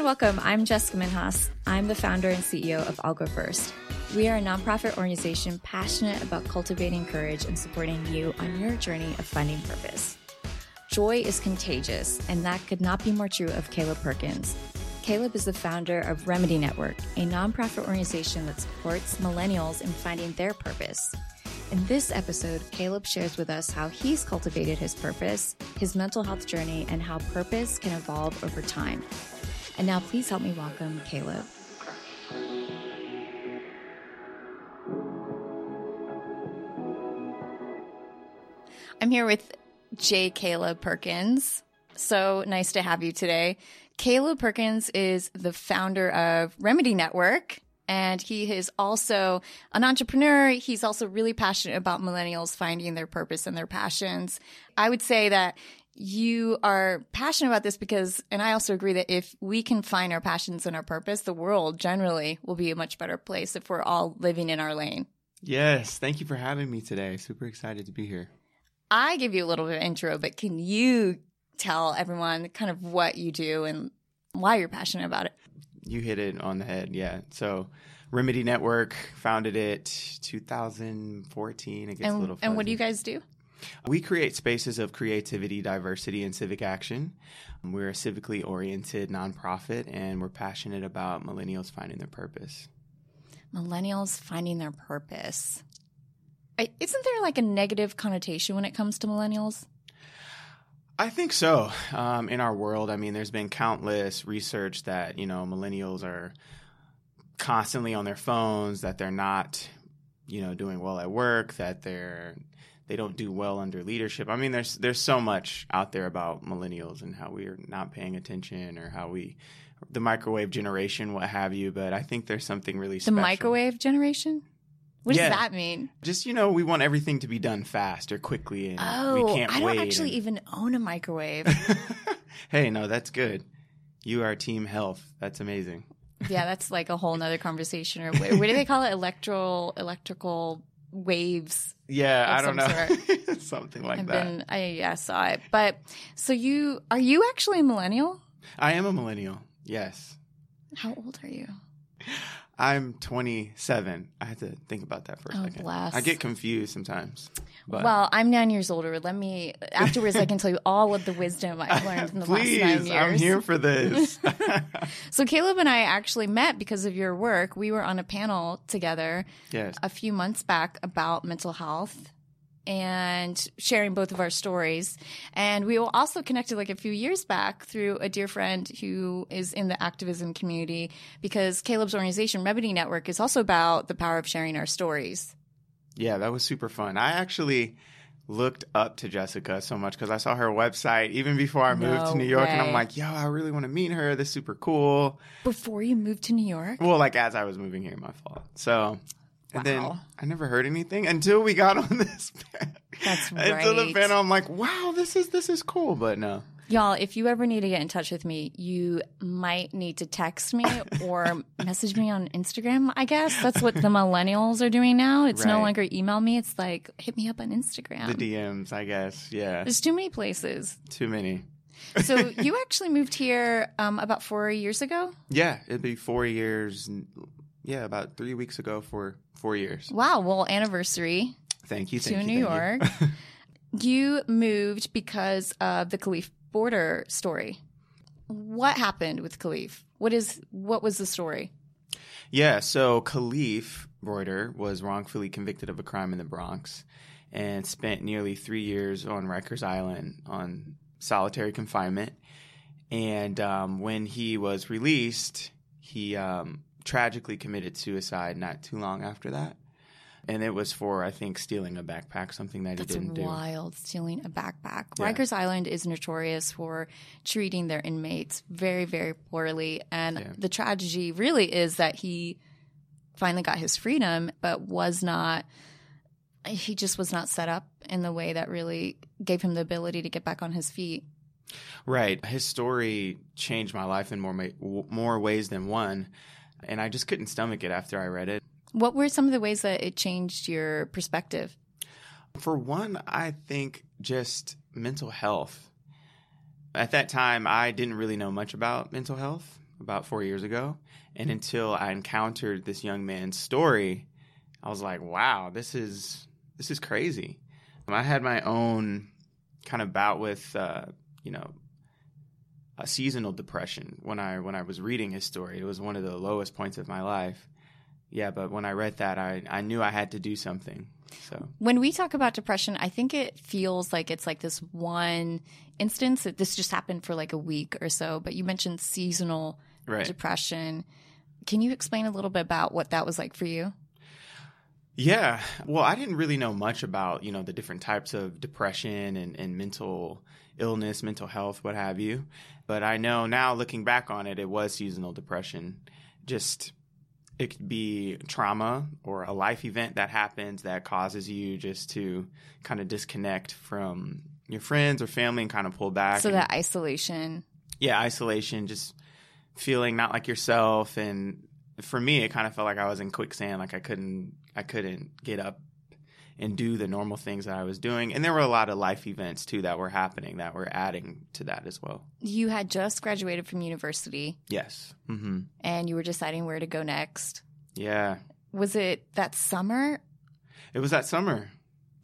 Welcome, I'm Jessica Minhas. I'm the founder and CEO of Algo First. We are a nonprofit organization passionate about cultivating courage and supporting you on your journey of finding purpose. Joy is contagious, and that could not be more true of Caleb Perkins. Caleb is the founder of Remedy Network, a nonprofit organization that supports millennials in finding their purpose. In this episode, Caleb shares with us how he's cultivated his purpose, his mental health journey, and how purpose can evolve over time. And now please help me welcome Caleb. I'm here with J. Caleb Perkins. So nice to have you today. Caleb Perkins is the founder of Remedy Network, and he is also an entrepreneur. He's also really passionate about millennials finding their purpose and their passions. I would say that you are passionate about this because, and I also agree that if we can find our passions and our purpose, the world generally will be a much better place if we're all living in our lane. Yes. Thank you for having me today. Super excited to be here. I give you a little bit of intro, but can you tell everyone kind of what you do and why you're passionate about it? You hit it on the head. Yeah. So Remedy Network, founded it 2014. It gets a little fuzzy. And what do you guys do? We create spaces of creativity, diversity, and civic action. We're a civically oriented nonprofit, and we're passionate about millennials finding their purpose. Millennials finding their purpose. Isn't there like a negative connotation when it comes to millennials? I think so. In our world, I mean, there's been countless research that, you know, millennials are constantly on their phones, that they're not, you know, doing well at work, that they don't do well under leadership. I mean, there's so much out there about millennials and how we are not paying attention, or how the microwave generation, what have you. But I think there's something really special. The microwave generation? What does that mean? Just, you know, we want everything to be done fast or quickly, and we can't wait. I don't actually even own a microwave. Hey, no, that's good. You are team health. That's amazing. Yeah, that's like a whole nother conversation. Or what do they call it? Electrical waves. Yeah, I don't know. Something like that. I saw it. But so are you actually a millennial? I am a millennial. Yes. How old are you? I'm 27. I had to think about that for a second. Bless. I get confused sometimes. But. Well, I'm 9 years older. Let me afterwards I can tell you all of the wisdom I've learned in the last 9 years. I'm here for this. So Caleb and I actually met because of your work. We were on a panel together a few months back about mental health and sharing both of our stories. And we were also connected like a few years back through a dear friend who is in the activism community, because Caleb's organization, Remedy Network, is also about the power of sharing our stories. Yeah, that was super fun. I actually looked up to Jessica so much because I saw her website even before I moved to New York. And I'm like, yo, I really want to meet her. This is super cool. Before you moved to New York? Well, like as I was moving here, my fault. So... And then I never heard anything until we got on this. That's right. Until the panel, I'm like, wow, this is cool. But no. Y'all, if you ever need to get in touch with me, you might need to text me or message me on Instagram, I guess. That's what the millennials are doing now. It's no longer email me. It's like, hit me up on Instagram. The DMs, I guess. Yeah. There's too many places. Too many. So you actually moved here about 4 years ago? Yeah. It'd be 4 years. Yeah, about 3 weeks ago for 4 years. Wow. Well, anniversary. Thank you. To New York. You moved because of the Kalief Browder story. What happened with Kalief? What was the story? Yeah. So Kalief Browder was wrongfully convicted of a crime in the Bronx and spent nearly 3 years on Rikers Island on solitary confinement. And when he was released, he... tragically committed suicide not too long after that. And it was for, I think, stealing a backpack, something that he didn't do. That's wild, stealing a backpack. Yeah. Rikers Island is notorious for treating their inmates very, very poorly. And the tragedy really is that he finally got his freedom, but he just was not set up in the way that really gave him the ability to get back on his feet. Right. His story changed my life in more ways than one, and I just couldn't stomach it after I read it. What were some of the ways that it changed your perspective? For one, I think just mental health. At that time, I didn't really know much about mental health about 4 years ago, and until I encountered this young man's story, I was like, wow, this is crazy. I had my own kind of bout with a seasonal depression when I was reading his story. It was one of the lowest points of my life. Yeah, but when I read that, I knew I had to do something. So when we talk about depression, I think it feels like it's like this one instance that this just happened for like a week or so. But you mentioned seasonal depression. Can you explain a little bit about what that was like for you? Yeah. Well, I didn't really know much about, the different types of depression and mental illness, mental health, what have you. But I know now looking back on it, it was seasonal depression. Just it could be trauma or a life event that happens that causes you just to kind of disconnect from your friends or family and kind of pull back. So that isolation. Yeah, isolation, just feeling not like yourself. And for me, it kind of felt like I was in quicksand, like I couldn't get up and do the normal things that I was doing. And there were a lot of life events, too, that were happening that were adding to that as well. You had just graduated from university. Yes. Mm-hmm. And you were deciding where to go next. Yeah. Was it that summer? It was that summer.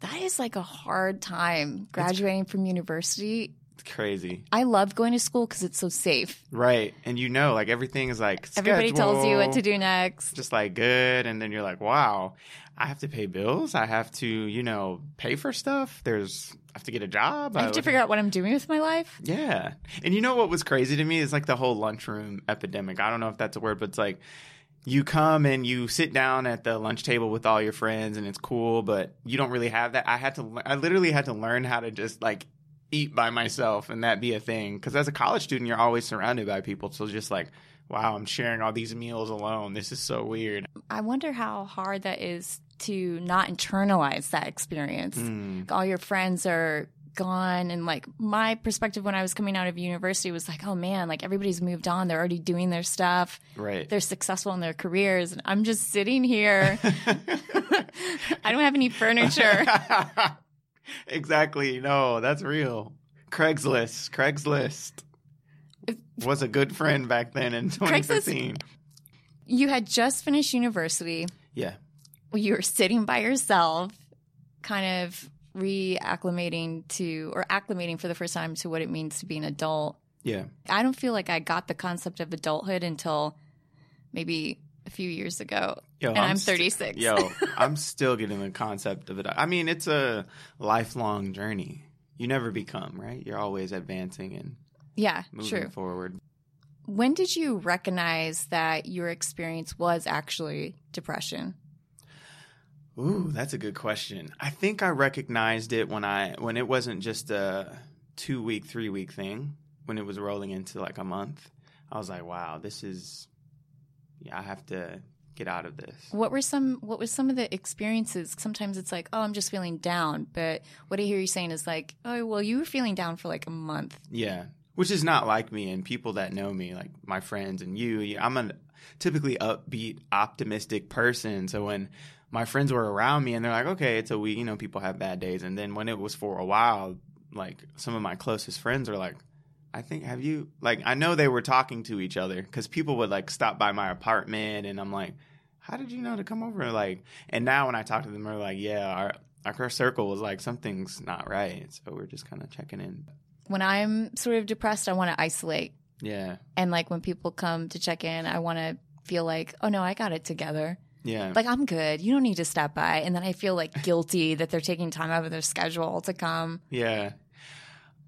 That is like a hard time graduating from university. It's crazy. I love going to school because it's so safe. Right. And everything is like scheduled. Everybody tells you what to do next. Just like good. And then you're like, wow, I have to pay bills. I have to, pay for stuff. I have to get a job. I have to figure out what I'm doing with my life. Yeah. And what was crazy to me is like the whole lunchroom epidemic. I don't know if that's a word, but it's like you come and you sit down at the lunch table with all your friends and it's cool, but you don't really have that. I literally had to learn how to just like eat by myself and that be a thing, because as a college student you're always surrounded by people, so just like, wow, I'm sharing all these meals alone. This is so weird. I wonder how hard that is to not internalize that experience. All your friends are gone, and like my perspective when I was coming out of university was like, oh man, like everybody's moved on, they're already doing their stuff, right, they're successful in their careers, and I'm just sitting here I don't have any furniture. Exactly. No, that's real. Craigslist was a good friend back then in 2015. Craigslist, you had just finished university. Yeah. You were sitting by yourself, kind of acclimating for the first time to what it means to be an adult. Yeah. I don't feel like I got the concept of adulthood until maybe a few years ago. I'm 36. I'm still getting the concept of it. I mean, it's a lifelong journey. You never become, right? You're always advancing and moving forward. When did you recognize that your experience was actually depression? Ooh, that's a good question. I think I recognized it when it wasn't just a 2-week, 3-week thing, when it was rolling into like a month. I was like, wow, this is... I have to get out of this. What was some of the experiences? Sometimes it's like, oh, I'm just feeling down. But what I hear you saying is like, oh, well, you were feeling down for like a month. Yeah, which is not like me. And people that know me, like my friends and you, I'm a typically upbeat, optimistic person. So when my friends were around me and they're like, okay, it's a week, people have bad days. And then when it was for a while, like some of my closest friends are like, I think, have you, like, I know they were talking to each other because people would, like, stop by my apartment, and I'm like, how did you know to come over? Like, and now when I talk to them, they're like, yeah, our circle was like, something's not right. So we're just kind of checking in. When I'm sort of depressed, I want to isolate. Yeah. And, like, when people come to check in, I want to feel like, oh, no, I got it together. Yeah. Like, I'm good. You don't need to stop by. And then I feel, like, guilty that they're taking time out of their schedule to come. Yeah.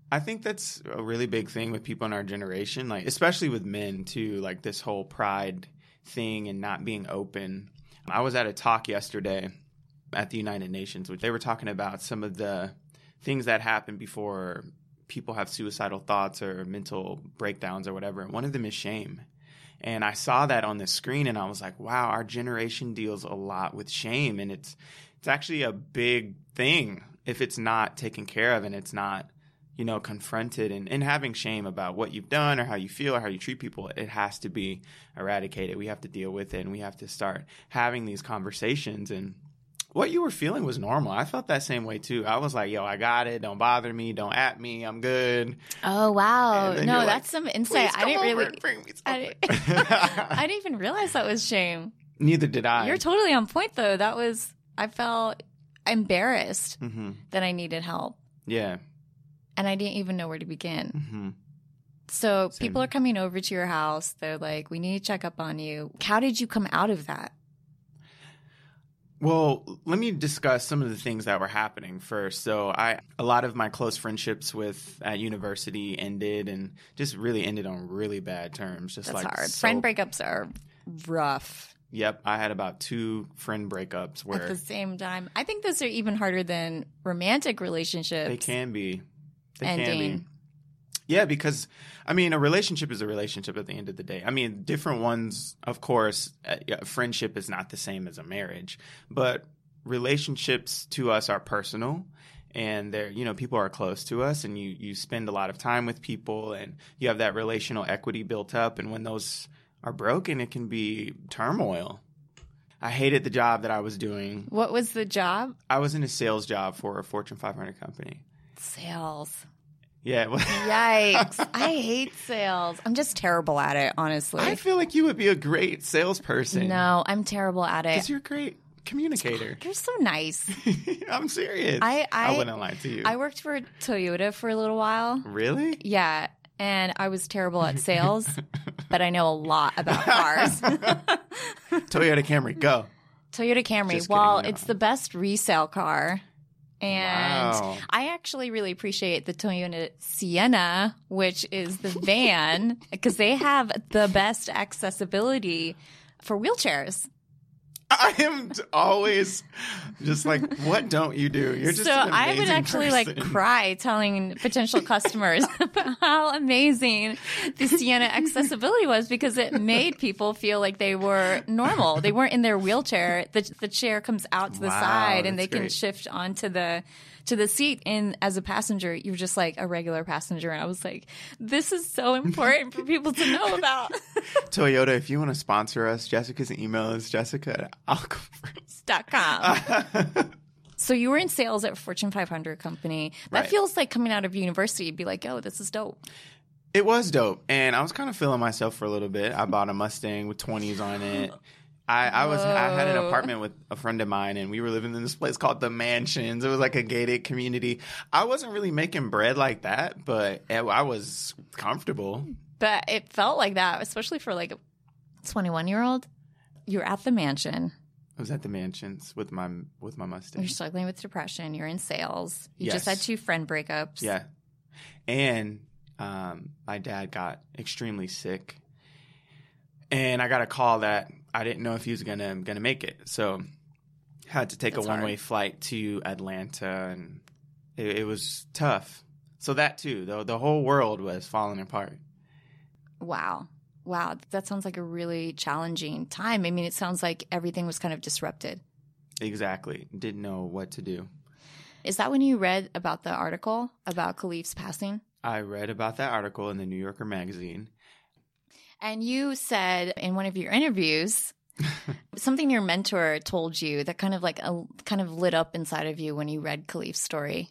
I think that's a really big thing with people in our generation, like especially with men too, like this whole pride thing and not being open. I was at a talk yesterday at the United Nations, which they were talking about some of the things that happen before people have suicidal thoughts or mental breakdowns or whatever. And one of them is shame. And I saw that on the screen and I was like, wow, our generation deals a lot with shame. And it's actually a big thing if it's not taken care of and it's not you know, confronted and having shame about what you've done or how you feel or how you treat people, it has to be eradicated. We have to deal with it, and we have to start having these conversations. And what you were feeling was normal. I felt that same way too. I was like, yo, I got it. Don't bother me. Don't at me. I'm good. Oh, wow. No, that's like, some insight. I didn't really. Bring me something. I didn't even realize that was shame. Neither did I. You're totally on point though. That was, I felt embarrassed that I needed help. Yeah. And I didn't even know where to begin. So same. People are coming over to your house. They're like, we need to check up on you. How did you come out of that? Well, let me discuss some of the things that were happening first. So a lot of my close friendships with at university ended and just really ended on really bad terms. Just That's like hard. So friend breakups are rough. Yep. I had about 2 friend breakups where at the same time. I think those are even harder than romantic relationships. They can be. They can be. Yeah, because, I mean, a relationship is a relationship at the end of the day. I mean, different ones, of course, friendship is not the same as a marriage. But relationships to us are personal, and they're, you know, people are close to us, and you spend a lot of time with people, and you have that relational equity built up. And when those are broken, it can be turmoil. I hated the job that I was doing. What was the job? I was in a sales job for a Fortune 500 company. Sales. Yeah. Yikes. I hate sales. I'm just terrible at it, honestly. I feel like you would be a great salesperson. No, I'm terrible at it. Because you're a great communicator. You're so nice. I'm serious. I wouldn't lie to you. I worked for Toyota for a little while. Really? Yeah. And I was terrible at sales, but I know a lot about cars. Toyota Camry, go. Toyota Camry. Just well, kidding, no. It's the best resale car. And wow. I actually really appreciate the Toyota Sienna, which is the van, because they have the best accessibility for wheelchairs. I am always just like, what don't you do? You're just so an amazing I would actually person. Like cry telling potential customers about how amazing the Sienna accessibility was, because it made people feel like they were normal. They weren't in their wheelchair. The chair comes out to the side, and they can shift onto the seat. And as a passenger, you're just like a regular passenger. And I was like, this is so important for people to know about. Toyota, if you want to sponsor us, Jessica's email is jessica@algofirst.com. So you were in sales at a Fortune 500 company. That feels like coming out of university. You'd be like, yo, this is dope. It was dope. And I was kind of feeling myself for a little bit. I bought a Mustang with 20s on it. I had an apartment with a friend of mine, and we were living in this place called The Mansions. It was like a gated community. I wasn't really making bread like that, but I was comfortable. But it felt like that, especially for like a 21-year-old. You're at the mansion. I was at the mansions with my Mustang. You're struggling with depression. You're in sales. You just had 2 friend breakups. Yeah. And my dad got extremely sick. And I got a call that I didn't know if he was gonna make it, so had to take a one-way flight to Atlanta, and it was tough. So that too, though, the whole world was falling apart. Wow, that sounds like a really challenging time. I mean, it sounds like everything was kind of disrupted. Exactly, didn't know what to do. Is that when you read about the article about Kalief's passing? I read about that article in the New Yorker magazine. And you said in one of your interviews something your mentor told you that kind of lit up inside of you when you read Kalief's story.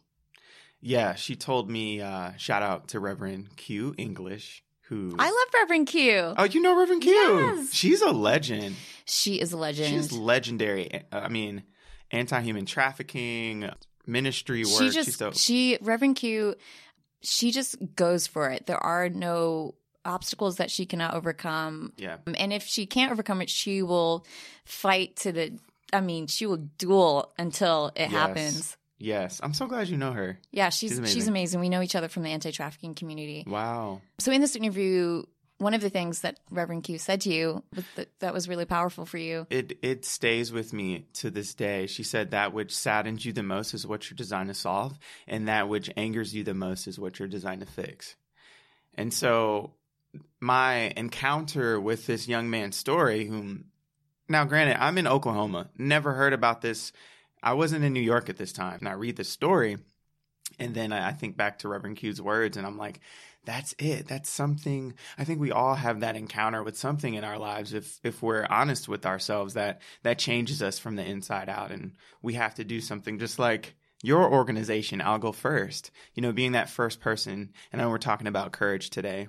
Yeah, she told me, shout out to Reverend Q English, who I love Reverend Q. Oh, you know Reverend Q? Yes. She's a legend. She is a legend. She's legendary. I mean, anti-human trafficking, ministry work. Reverend Q, she just goes for it. There are no obstacles that she cannot overcome. Yeah. And if she can't overcome it, she will fight she will duel until it happens. Yes. I'm so glad you know her. Yeah, she's amazing. We know each other from the anti-trafficking community. Wow. So in this interview, one of the things that Reverend Q said to you that was really powerful for you. It stays with me to this day. She said, that which saddens you the most is what you're designed to solve, and that which angers you the most is what you're designed to fix. And so my encounter with this young man's story, whom now granted, I'm in Oklahoma, never heard about this. I wasn't in New York at this time. And I read the story And then I think back to Reverend Q's words, and I'm like, that's it. That's something. I think we all have that encounter with something in our lives, if we're honest with ourselves, that changes us from the inside out. And we have to do something, just like your organization, Algo First, being that first person. And I know we're talking about courage today,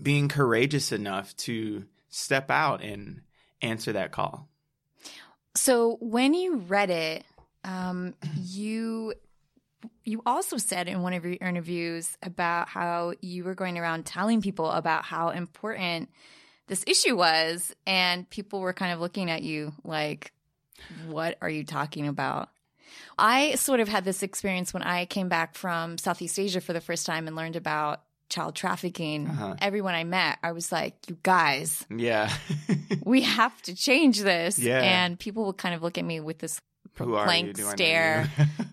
being courageous enough to step out and answer that call. So when you read it, you also said in one of your interviews about how you were going around telling people about how important this issue was, and people were kind of looking at you like, what are you talking about? I sort of had this experience when I came back from Southeast Asia for the first time and learned about child trafficking. Uh-huh. Everyone I met, I was like, you guys, yeah, we have to change this. Yeah. And people would kind of look at me with this blank stare.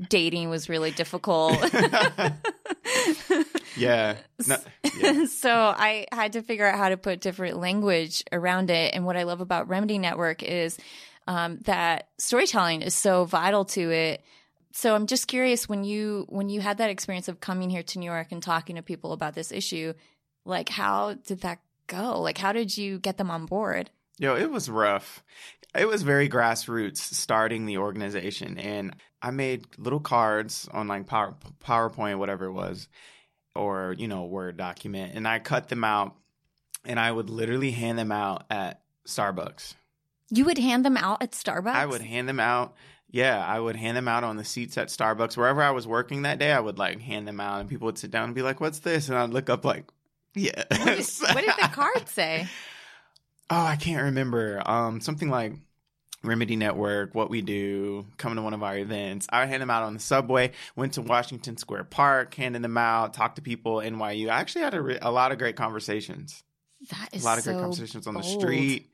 Dating was really difficult. Yeah. No, yeah. So I had to figure out how to put different language around it. And what I love about Remedy Network is that storytelling is so vital to it. So I'm just curious, when you had that experience of coming here to New York and talking to people about this issue, like, how did that go? Like, how did you get them on board? Yo, it was rough. It was very grassroots starting the organization, and I made little cards on like PowerPoint, whatever it was, or, a Word document, and I cut them out, and I would literally hand them out at Starbucks. You would hand them out at Starbucks? I would hand them out. Yeah, I would hand them out on the seats at Starbucks. Wherever I was working that day, I would like hand them out, and people would sit down and be like, what's this? And I'd look up like, yeah. What did the card say? Oh, I can't remember. Something like Remedy Network, what we do, come to one of our events. I would hand them out on the subway, went to Washington Square Park, handed them out, talked to people, NYU. I actually had a lot of great conversations. That is so bold. On the street.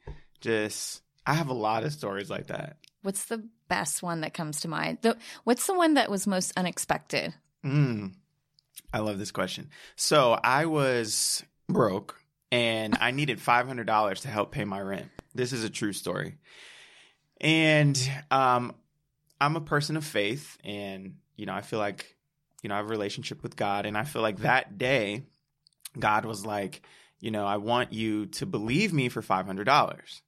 I have a lot of stories like that. What's the best one that comes to mind? What's the one that was most unexpected? I love this question. So I was broke. And I needed $500 to help pay my rent. This is a true story. And I'm a person of faith. And, I feel like, I have a relationship with God. And I feel like that day, God was like, I want you to believe me for $500.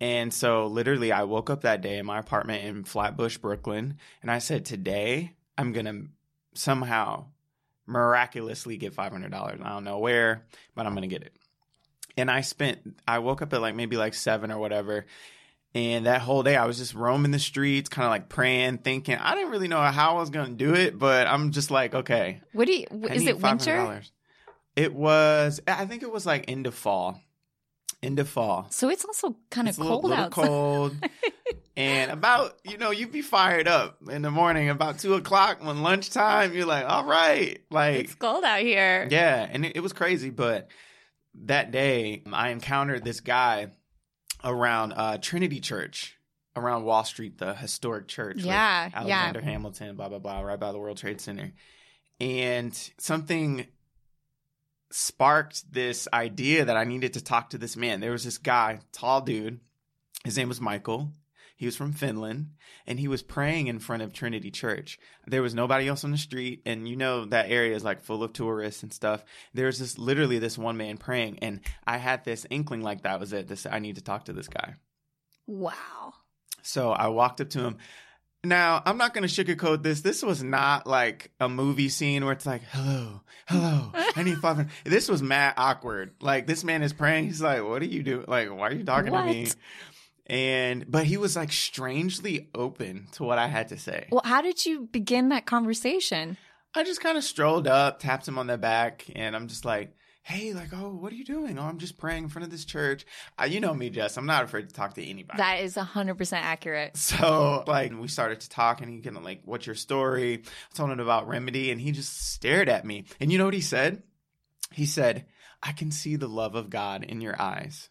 And so literally I woke up that day in my apartment in Flatbush, Brooklyn. And I said, today I'm going to somehow miraculously get $500. I don't know where, but I'm going to get it. And I woke up at maybe 7 or whatever. And that whole day I was just roaming the streets, kind of praying, thinking. I didn't really know how I was going to do it, but I'm just like, okay. Is it winter? I think it was end of fall. So it's also kind of cold outside. Cold. And about, you'd be fired up in the morning about 2:00 when lunchtime. You're like, all right. It's cold out here. Yeah. And it was crazy, but that day, I encountered this guy around Trinity Church, around Wall Street, the historic church. Yeah, Alexander Hamilton, blah, blah, blah, right by the World Trade Center. And something sparked this idea that I needed to talk to this man. There was this guy, tall dude. His name was Michael. He was from Finland, and he was praying in front of Trinity Church. There was nobody else on the street, and that area is full of tourists and stuff. There's literally this one man praying, and I had this inkling that was it. I need to talk to this guy. Wow. So I walked up to him. Now, I'm not going to sugarcoat this. This was not a movie scene where it's hello, I need $500. This was mad awkward. This man is praying. He's like, what are you doing? Why are you talking to me? But he was strangely open to what I had to say. Well, how did you begin that conversation? I just kind of strolled up, tapped him on the back, and I'm just like, hey, oh, what are you doing? Oh, I'm just praying in front of this church. You know me, Jess. I'm not afraid to talk to anybody. That is 100% accurate. So, we started to talk, and he kind of what's your story? I told him about Remedy, and he just stared at me. And you know what he said? He said, I can see the love of God in your eyes.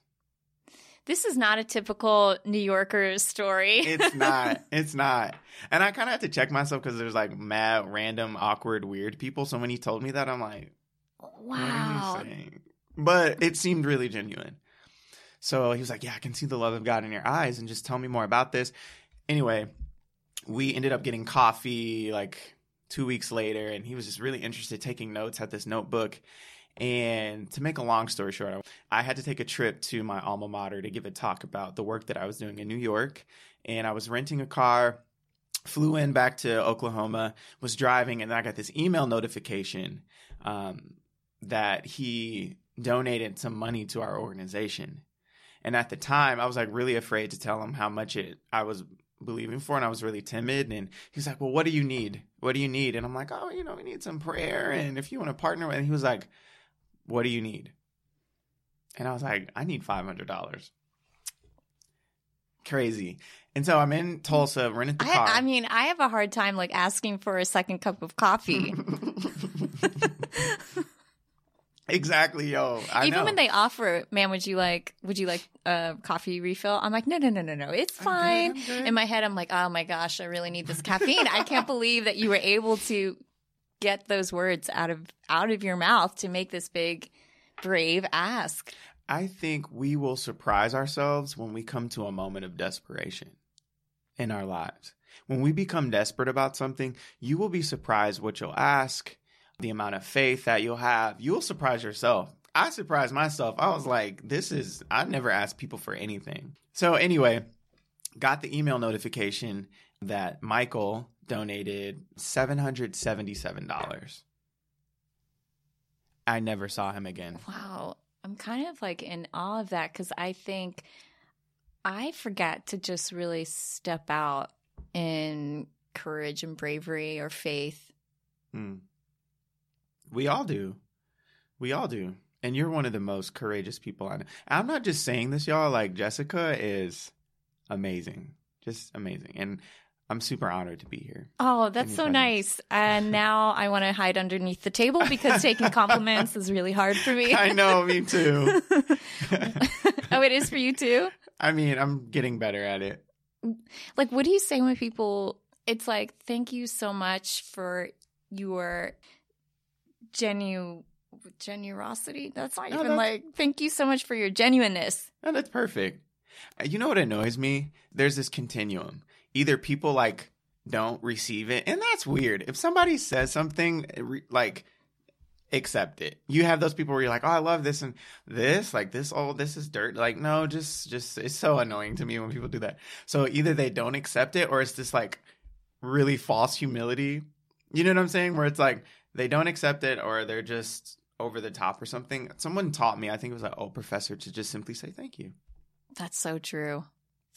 This is not a typical New Yorker story. It's not. And I kind of had to check myself because there's mad, random, awkward, weird people. So when he told me that, I'm like, wow. What are you saying? But it seemed really genuine. So he was like, yeah, I can see the love of God in your eyes, and just tell me more about this. Anyway, we ended up getting coffee, 2 weeks later, and he was just really interested, taking notes at this notebook. And to make a long story short, I had to take a trip to my alma mater to give a talk about the work that I was doing in New York. And I was renting a car, flew in back to Oklahoma, was driving, and then I got this email notification that he donated some money to our organization. And at the time, I was like really afraid to tell him how much I was believing for, and I was really timid. And he's like, well, what do you need? What do you need? And I'm like, oh, you know, we need some prayer, and if you want to partner with. And he was like, what do you need? And I was like, I need $500. Crazy. And so I'm in Tulsa, rented the car. I mean, I have a hard time like asking for a second cup of coffee. Exactly, yo. Even when they offer, man, would you like a coffee refill? I'm like, no. It's fine. I'm good. In my head, I'm like, oh my gosh, I really need this caffeine. I can't believe that you were able to get those words out of your mouth to make this big, brave ask. I think we will surprise ourselves when we come to a moment of desperation in our lives. When we become desperate about something, you will be surprised what you'll ask, the amount of faith that you'll have. You'll surprise yourself. I surprised myself. I was like, I never asked people for anything. So anyway, got the email notification that Michael donated $777. I never saw him again. Wow. I'm kind of like in awe of that, because I think I forget to just really step out in courage and bravery or faith. We all do. And you're one of the most courageous people I know. I'm not just saying this, y'all. Like, Jessica is amazing. Just amazing. And I'm super honored to be here. Oh, that's so nice. And now I want to hide underneath the table because taking compliments is really hard for me. I know, me too. Oh, it is for you too? I mean, I'm getting better at it. Like, what do you say when people, it's like, thank you so much for your generosity? That's not even like, thank you so much for your genuineness. No, that's perfect. You know what annoys me? There's this continuum. Either people like don't receive it, and that's weird. If somebody says something, like, accept it. You have those people where you're like, oh, I love this and this, like this, oh, this is dirt. Like, no, just it's so annoying to me when people do that. So either they don't accept it, or it's this like really false humility. You know what I'm saying? Where it's like they don't accept it, or they're just over the top or something. Someone taught me, I think it was an old professor, to just simply say thank you. That's so true.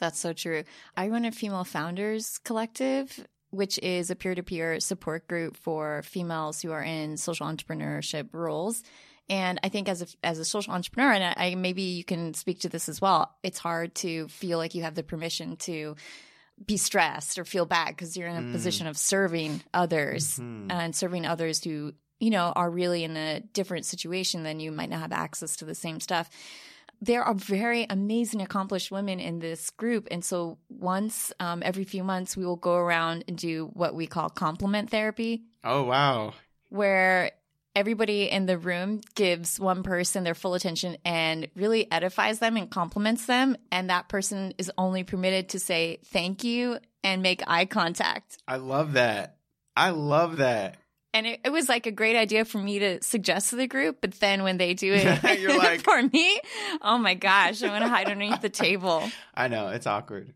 That's so true. I run a Female Founders Collective, which is a peer-to-peer support group for females who are in social entrepreneurship roles. And I think as a social entrepreneur, and I maybe you can speak to this as well, it's hard to feel like you have the permission to be stressed or feel bad because you're in a position of serving others and serving others who, you know, are really in a different situation than you, might not have access to the same stuff. There are very amazing, accomplished women in this group. And so once every few months, we will go around and do what we call compliment therapy. Oh, wow. Where everybody in the room gives one person their full attention and really edifies them and compliments them. And that person is only permitted to say thank you and make eye contact. I love that. And it was like a great idea for me to suggest to the group. But then when they do it You're like, for me, oh my gosh, I want to hide underneath the table. I know. It's awkward.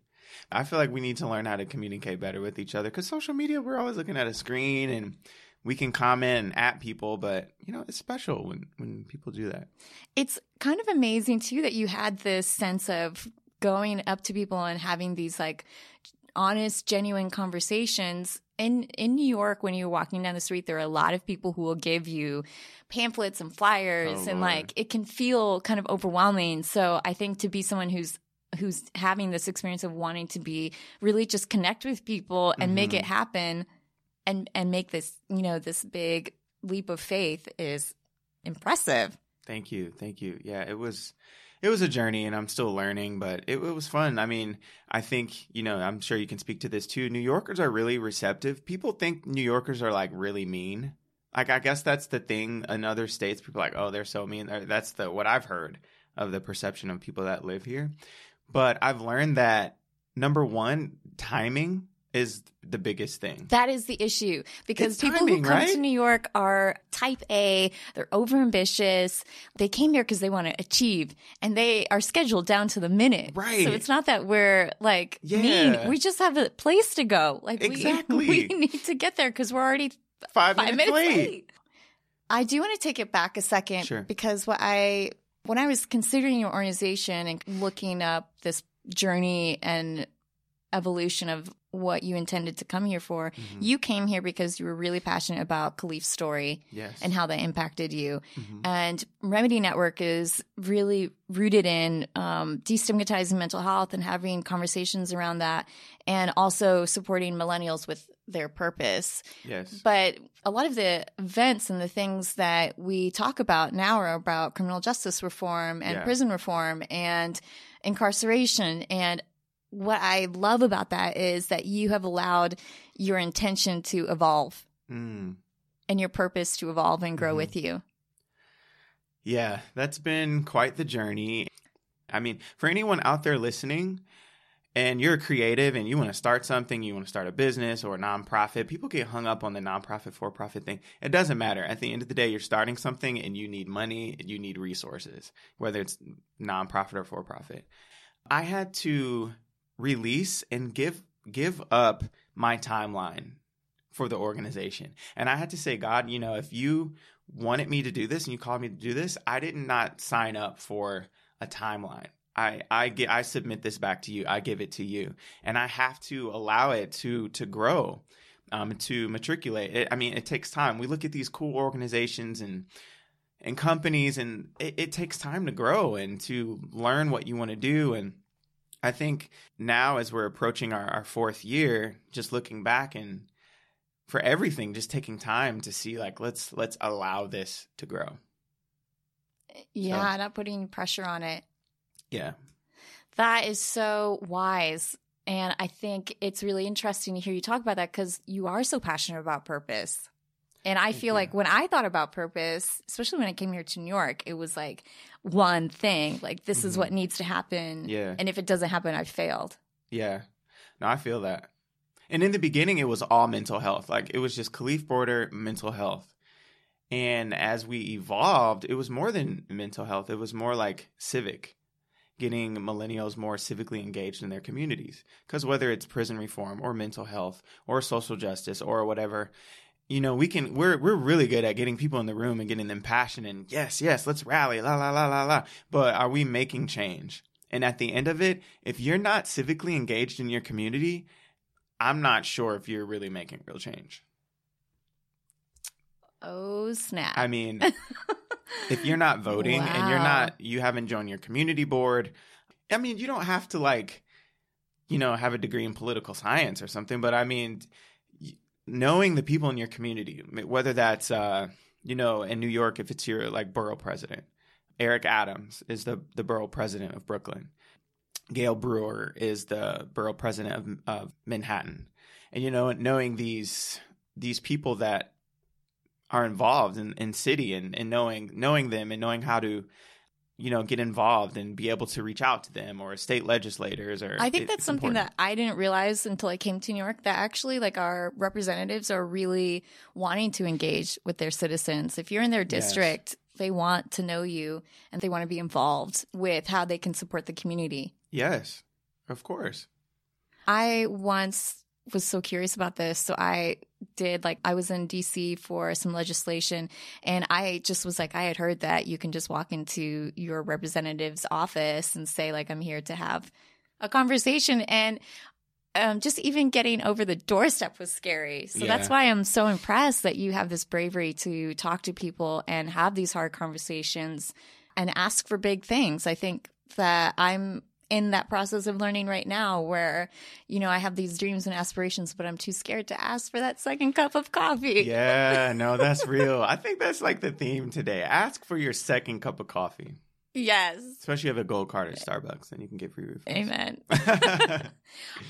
I feel like we need to learn how to communicate better with each other, because social media, we're always looking at a screen and we can comment and at people. But, you know, it's special when people do that. It's kind of amazing, too, that you had this sense of going up to people and having these like honest, genuine conversations. In New York, when you're walking down the street, there are a lot of people who will give you pamphlets and flyers, and like it can feel kind of overwhelming. So I think to be someone who's having this experience of wanting to be really just connect with people and make it happen, and make this, you know, this big leap of faith is impressive. Thank you. Yeah, it was a journey, and I'm still learning, but it was fun. I mean, I think, you know, I'm sure you can speak to this too. New Yorkers are really receptive. People think New Yorkers are like really mean. Like, I guess that's the thing. In other states, people are like, oh, they're so mean. That's what I've heard of the perception of people that live here. But I've learned that, number one, timing is the biggest thing. That is the issue, because it's people timing, who come right? to New York are type A, they're overambitious. They came here because they want to achieve, and they are scheduled down to the minute. Right. So it's not that we're like mean. We just have a place to go. Like exactly. We need to get there because we're already five minutes late. I do want to take it back a second because when I was considering your organization and looking up this journey and evolution of what you intended to come here for, you came here because you were really passionate about Kalief's story and how that impacted you. And Remedy Network is really rooted in destigmatizing mental health and having conversations around that, and also supporting millennials with their purpose. But a lot of the events and the things that we talk about now are about criminal justice reform and prison reform and incarceration. And what I love about that is that you have allowed your intention to evolve and your purpose to evolve and grow with you. Yeah, that's been quite the journey. I mean, for anyone out there listening and you're creative and you want to start something, you want to start a business or a nonprofit, people get hung up on the nonprofit, for-profit thing. It doesn't matter. At the end of the day, you're starting something and you need money, and you need resources, whether it's nonprofit or for-profit. I had to release and give up my timeline for the organization. And I had to say, God, you know, if you wanted me to do this and you called me to do this, I did not sign up for a timeline. I submit this back to you. I give it to you. And I have to allow it to grow, to matriculate. It takes time. We look at these cool organizations and companies, and it takes time to grow and to learn what you want to do. And I think now, as we're approaching our fourth year, just looking back and for everything, just taking time to see, like, let's allow this to grow. Yeah, so, not putting pressure on it. Yeah. That is so wise. And I think it's really interesting to hear you talk about that because you are so passionate about purpose. And I feel like when I thought about purpose, especially when I came here to New York, it was like one thing, like this is what needs to happen. Yeah. And if it doesn't happen, I failed. Yeah. No, I feel that. And in the beginning, it was all mental health. Like it was just Kalief Browder, mental health. And as we evolved, it was more than mental health. It was more like civic, getting millennials more civically engaged in their communities. Because whether it's prison reform or mental health or social justice or whatever, you know, we're really good at getting people in the room and getting them passionate and yes, let's rally, la, la, la, la, la. But are we making change? And at the end of it, if you're not civically engaged in your community, I'm not sure if you're really making real change. Oh, snap. I mean, if you're not voting and you haven't joined your community board, I mean, you don't have to have a degree in political science or something, but I mean, knowing the people in your community, whether that's, in New York, if it's your borough president, Eric Adams is the borough president of Brooklyn. Gail Brewer is the borough president of Manhattan. And, knowing these people that are involved in city and knowing them and knowing how to, get involved and be able to reach out to them or state legislators. Or I think that's something important that I didn't realize until I came to New York, that actually our representatives are really wanting to engage with their citizens. If you're in their district, they want to know you and they want to be involved with how they can support the community. Yes, of course. I once was so curious about this. So I was in DC for some legislation, and I just was I had heard that you can just walk into your representative's office and say, I'm here to have a conversation. And just even getting over the doorstep was scary. So that's why I'm so impressed that you have this bravery to talk to people and have these hard conversations and ask for big things. I think that I'm in that process of learning right now where, I have these dreams and aspirations, but I'm too scared to ask for that second cup of coffee. Yeah, no, that's real. I think that's the theme today. Ask for your second cup of coffee. Yes. Especially if you have a gold card at Starbucks, then you can get free refills. Amen.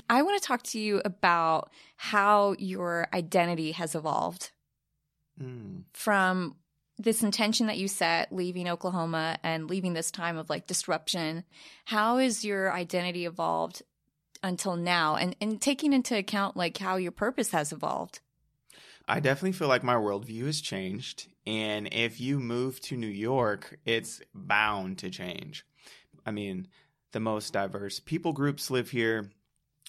I want to talk to you about how your identity has evolved from this intention that you set leaving Oklahoma and leaving this time of disruption. How has your identity evolved until now, and taking into account like how your purpose has evolved? I definitely feel like my worldview has changed. And if you move to New York, it's bound to change. I mean, the most diverse people groups live here.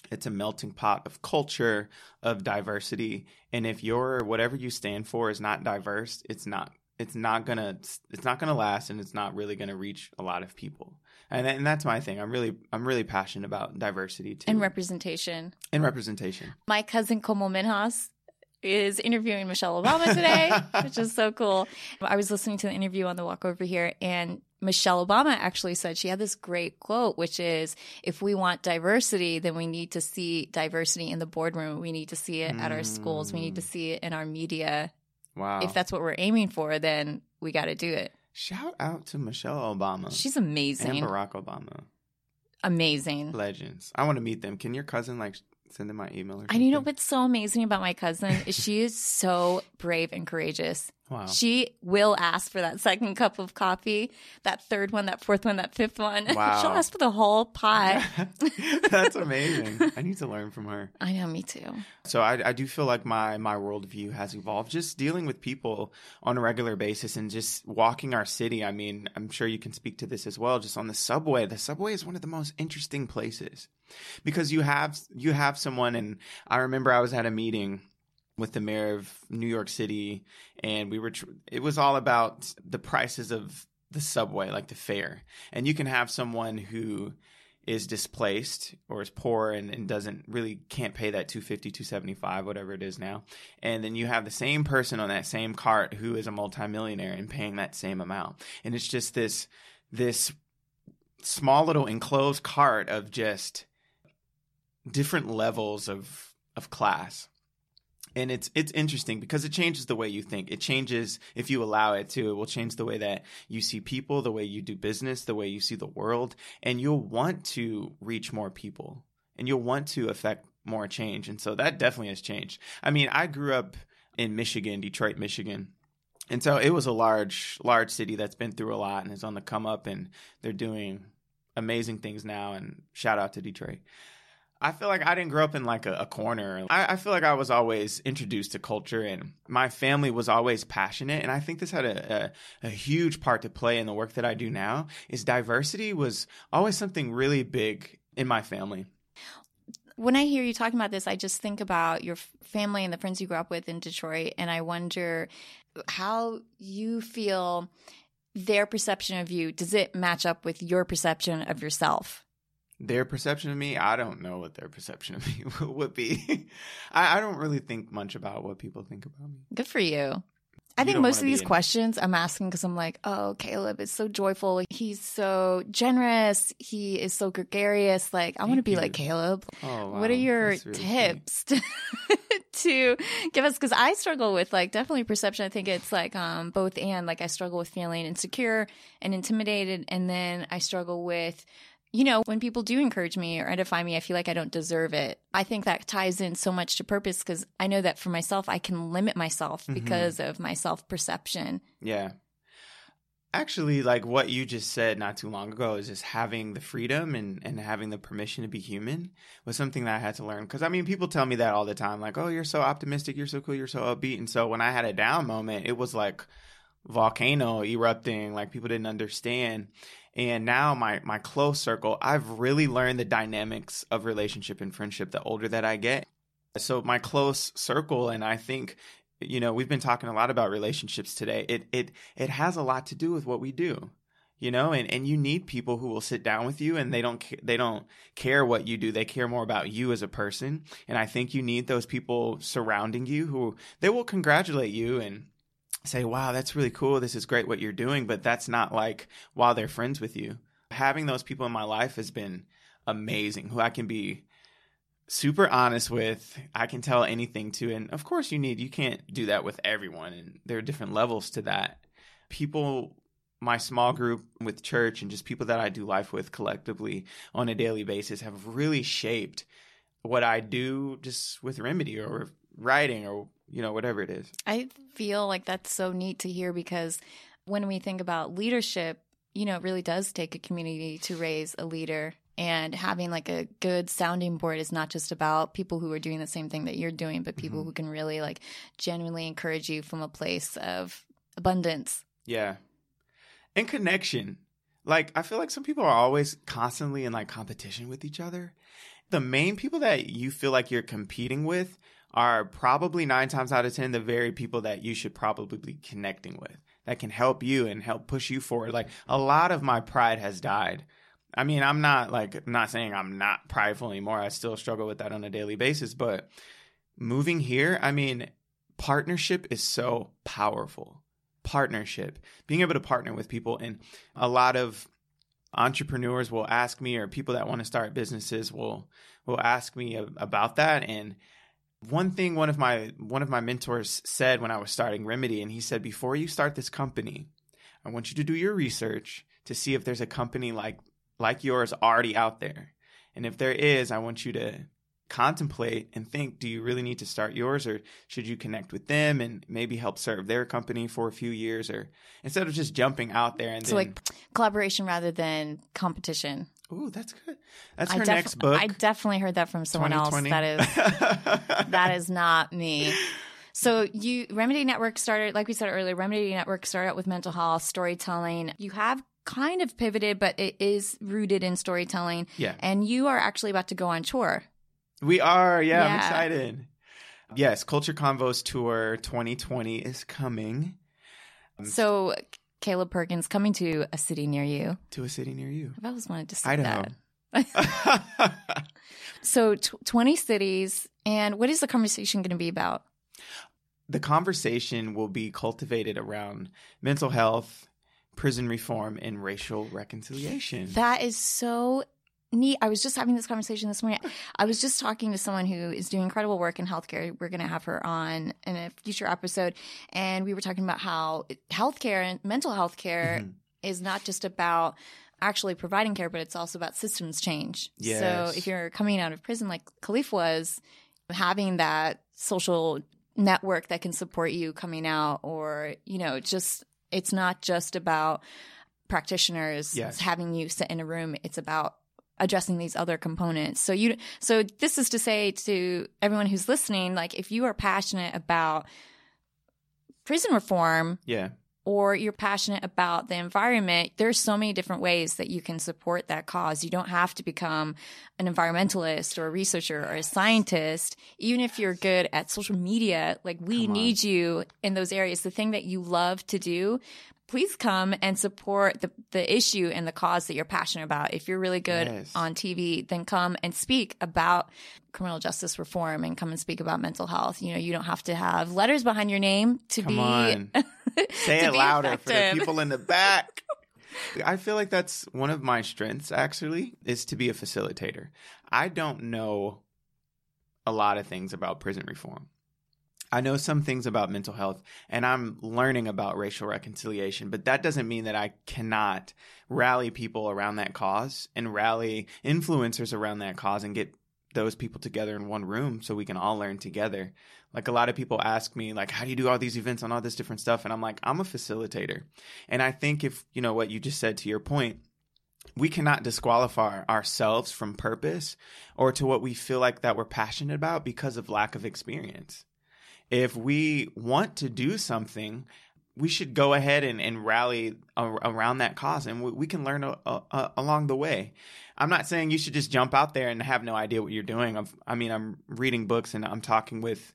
It's a melting pot of culture, of diversity. And if your whatever you stand for is not diverse, it's not gonna last, and it's not really gonna reach a lot of people. And that's my thing. I'm really passionate about diversity too. And representation. My cousin Komal Minhas is interviewing Michelle Obama today, which is so cool. I was listening to the interview on the walk over here, and Michelle Obama actually said she had this great quote, which is, if we want diversity, then we need to see diversity in the boardroom. We need to see it at our schools. We need to see it in our media. Wow. If that's what we're aiming for, then we got to do it. Shout out to Michelle Obama. She's amazing. And Barack Obama. Amazing. Legends. I want to meet them. Can your cousin send them my email or something? And you know what's so amazing about my cousin is she is so brave and courageous. Wow. She will ask for that second cup of coffee, that third one, that fourth one, that fifth one. Wow. She'll ask for the whole pot. That's amazing. I need to learn from her. I know, me too. So I do feel like my worldview has evolved. Just dealing with people on a regular basis and just walking our city. I mean, I'm sure you can speak to this as well. Just on the subway. The subway is one of the most interesting places because you have someone, and I remember I was at a meeting with the mayor of New York City, and it was all about the prices of the subway, like the fare. And you can have someone who is displaced or is poor and doesn't really can't pay that $2.50, $2.75, whatever it is now. And then you have the same person on that same cart who is a multimillionaire and paying that same amount. And it's just this small little enclosed cart of just different levels of class. And it's interesting because it changes the way you think. It changes, if you allow it to, it will change the way that you see people, the way you do business, the way you see the world. And you'll want to reach more people and you'll want to affect more change. And so that definitely has changed. I mean, I grew up in Michigan, Detroit, Michigan. And so it was a large, large city that's been through a lot and is on the come up, and they're doing amazing things now. And shout out to Detroit. I feel like I didn't grow up in like a corner. I feel like I was always introduced to culture, and my family was always passionate. And I think this had a huge part to play in the work that I do now, is diversity was always something really big in my family. When I hear you talking about this, I just think about your family and the friends you grew up with in Detroit. And I wonder how you feel their perception of you, does it match up with your perception of yourself? Their perception of me, I don't know what their perception of me would be. I don't really think much about what people think about me. Good for you. I think most of these questions I'm asking because I'm like, oh, Caleb is so joyful. He's so generous. He is so gregarious. Like, I want to be like Caleb. Oh, wow. What are your tips to give us? Because I struggle with like definitely perception. I think it's like both and. Like, I struggle with feeling insecure and intimidated. And then I struggle with, you know, when people do encourage me or edify me, I feel like I don't deserve it. I think that ties in so much to purpose because I know that for myself, I can limit myself because of my self-perception. Yeah. Actually, like what you just said not too long ago is just having the freedom and having the permission to be human was something that I had to learn. Because, I mean, people tell me that all the time. Like, oh, you're so optimistic. You're so cool. You're so upbeat. And so when I had a down moment, it was like volcano erupting. Like people didn't understand. And now my close circle, I've really learned the dynamics of relationship and friendship the older that I get. So my close circle, and I think, you know, we've been talking a lot about relationships today. It has a lot to do with what we do, you know, and you need people who will sit down with you, and they don't care what you do. They care more about you as a person. And I think you need those people surrounding you who they will congratulate you and say, wow, that's really cool. This is great what you're doing. But that's not like while they're friends with you. Having those people in my life has been amazing, who I can be super honest with. I can tell anything to. And of course you can't do that with everyone. And there are different levels to that. People, my small group with church and just people that I do life with collectively on a daily basis have really shaped what I do just with Remedy or writing or, you know, whatever it is. I feel like that's so neat to hear because when we think about leadership, you know, it really does take a community to raise a leader. And having like a good sounding board is not just about people who are doing the same thing that you're doing, but people who can really like genuinely encourage you from a place of abundance. Yeah. And connection. Like, I feel like some people are always constantly in like competition with each other. The main people that you feel like you're competing with are probably 9 times out of 10 the very people that you should probably be connecting with that can help you and help push you forward. Like, a lot of my pride has died. I mean, I'm not saying I'm not prideful anymore. I still struggle with that on a daily basis. But moving here, I mean, partnership is so powerful. Partnership, being able to partner with people. And a lot of entrepreneurs will ask me, or people that want to start businesses will ask me about that. And one thing one of my mentors said when I was starting Remedy, and he said, before you start this company, I want you to do your research to see if there's a company like yours already out there. And if there is, I want you to contemplate and think, do you really need to start yours, or should you connect with them and maybe help serve their company for a few years, or instead of just jumping out there? And so then, like, collaboration rather than competition. Ooh, that's good. That's her next book. I definitely heard that from someone else. That is not me. So Remedy Network started, like we said earlier, Remedy Network started out with mental health, storytelling. You have kind of pivoted, but it is rooted in storytelling. Yeah. And you are actually about to go on tour. We are. Yeah, I'm excited. Yes, Culture Convos Tour 2020 is coming. So Caleb Perkins coming to a city near you. I've always wanted to see Idaho. That. So 20 cities. And what is the conversation going to be about? The conversation will be cultivated around mental health, prison reform, and racial reconciliation. That is so neat. I was just having this conversation this morning. I was just talking to someone who is doing incredible work in healthcare. We're going to have her on in a future episode. And we were talking about how healthcare and mental health care is not just about actually providing care, but it's also about systems change. Yes. So if you're coming out of prison like Kalief was, having that social network that can support you coming out, or, you know, just it's not just about practitioners having you sit in a room. It's about addressing these other components. So this is to say to everyone who's listening, like, if you are passionate about prison reform, or you're passionate about the environment, there's so many different ways that you can support that cause. You don't have to become an environmentalist or a researcher or a scientist. Even if you're good at social media, like, we need you in those areas. The thing that you love to do, please come and support the issue and the cause that you're passionate about. If you're really good on TV, then come and speak about criminal justice reform, and come and speak about mental health. You know, you don't have to have letters behind your name to come be on. Say it louder effective. For the people in the back. I feel like that's one of my strengths, actually, is to be a facilitator. I don't know a lot of things about prison reform. I know some things about mental health, and I'm learning about racial reconciliation, but that doesn't mean that I cannot rally people around that cause and rally influencers around that cause and get those people together in one room so we can all learn together. Like, a lot of people ask me, like, how do you do all these events on all this different stuff? And I'm like, I'm a facilitator. And I think if, you know, what you just said, to your point, we cannot disqualify ourselves from purpose or to what we feel like that we're passionate about because of lack of experience. If we want to do something, we should go ahead and rally around that cause, and we can learn along the way. I'm not saying you should just jump out there and have no idea what you're doing. I'm reading books, and I'm talking with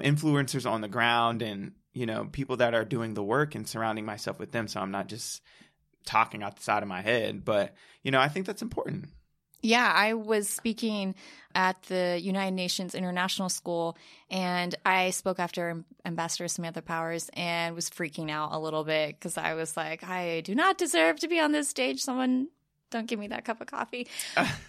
influencers on the ground and, you know, people that are doing the work, and surrounding myself with them. So I'm not just talking out the side of my head. But, you know, I think that's important. Yeah, I was speaking at the United Nations International School, and I spoke after Ambassador Samantha Powers, and was freaking out a little bit because I was like, I do not deserve to be on this stage. Someone don't give me that cup of coffee.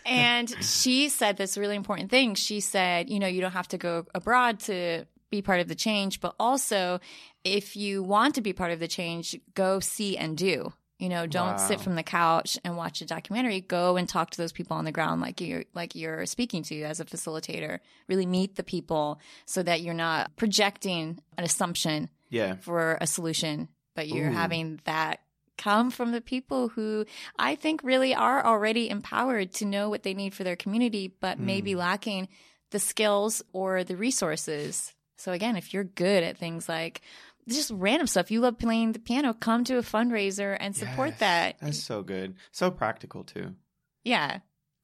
And she said this really important thing. She said, you know, you don't have to go abroad to be part of the change, but also if you want to be part of the change, go see and do. You know, don't sit from the couch and watch a documentary. Go and talk to those people on the ground like you're speaking to as a facilitator. Really meet the people so that you're not projecting an assumption for a solution, but you're having that come from the people who I think really are already empowered to know what they need for their community, but maybe lacking the skills or the resources. So again, if you're good at things like just random stuff, you love playing the piano, come to a fundraiser and support that. That's so good. So practical too. Yeah.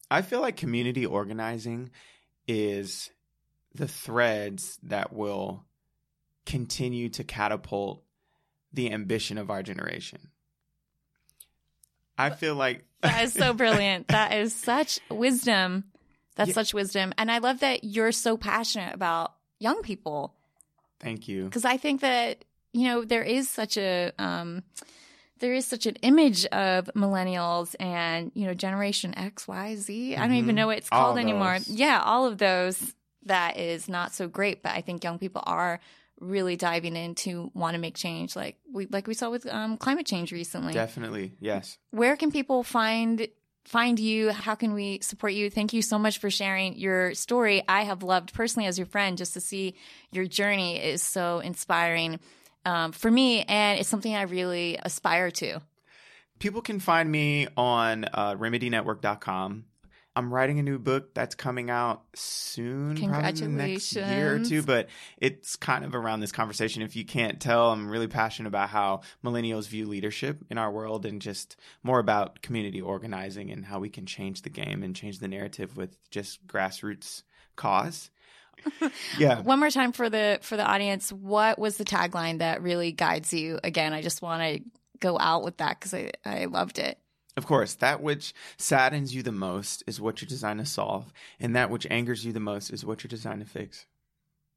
I feel like community organizing is the threads that will continue to catapult the ambition of our generation. I feel like... That is so brilliant. That is such wisdom. That's such wisdom. And I love that you're so passionate about young people. Thank you. Because I think that, you know, there is such an image of millennials and, you know, Generation X, Y, Z. I don't even know what it's called anymore. Yeah, all of those. That is not so great. But I think young people are really diving in to want to make change, like we saw with climate change recently. Definitely, yes. Where can people find you? How can we support you? Thank you so much for sharing your story. I have loved personally as your friend just to see your journey is so inspiring for me, and it's something I really aspire to. People can find me on remedynetwork.com. I'm writing a new book that's coming out soon, probably next year or two, but it's kind of around this conversation. If you can't tell, I'm really passionate about how millennials view leadership in our world and just more about community organizing and how we can change the game and change the narrative with just grassroots cause. Yeah. One more time for the audience, what was the tagline that really guides you? Again, I just want to go out with that because I loved it. Of course, that which saddens you the most is what you're designed to solve, and that which angers you the most is what you're designed to fix.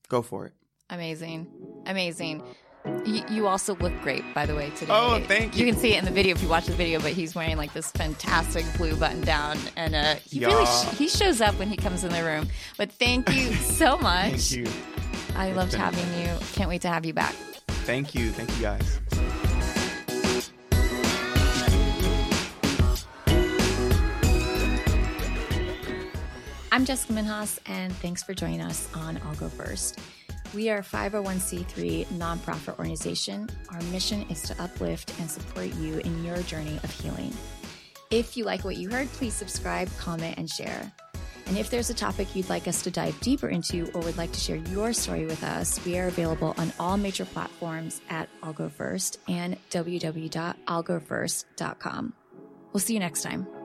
Go for it. Amazing. Amazing. You also look great, by the way, today. Oh, thank you. You can see it in the video if you watch the video, but he's wearing like this fantastic blue button down, and he shows up when he comes in the room. But thank you so much. Thank you. I loved having you. Can't wait to have you back. Thank you. Thank you, guys. I'm Jessica Minhas, and thanks for joining us on Algo First. We are a 501c3 nonprofit organization. Our mission is to uplift and support you in your journey of healing. If you like what you heard, please subscribe, comment, and share. And if there's a topic you'd like us to dive deeper into or would like to share your story with us, we are available on all major platforms at Algo First and www.algofirst.com. We'll see you next time.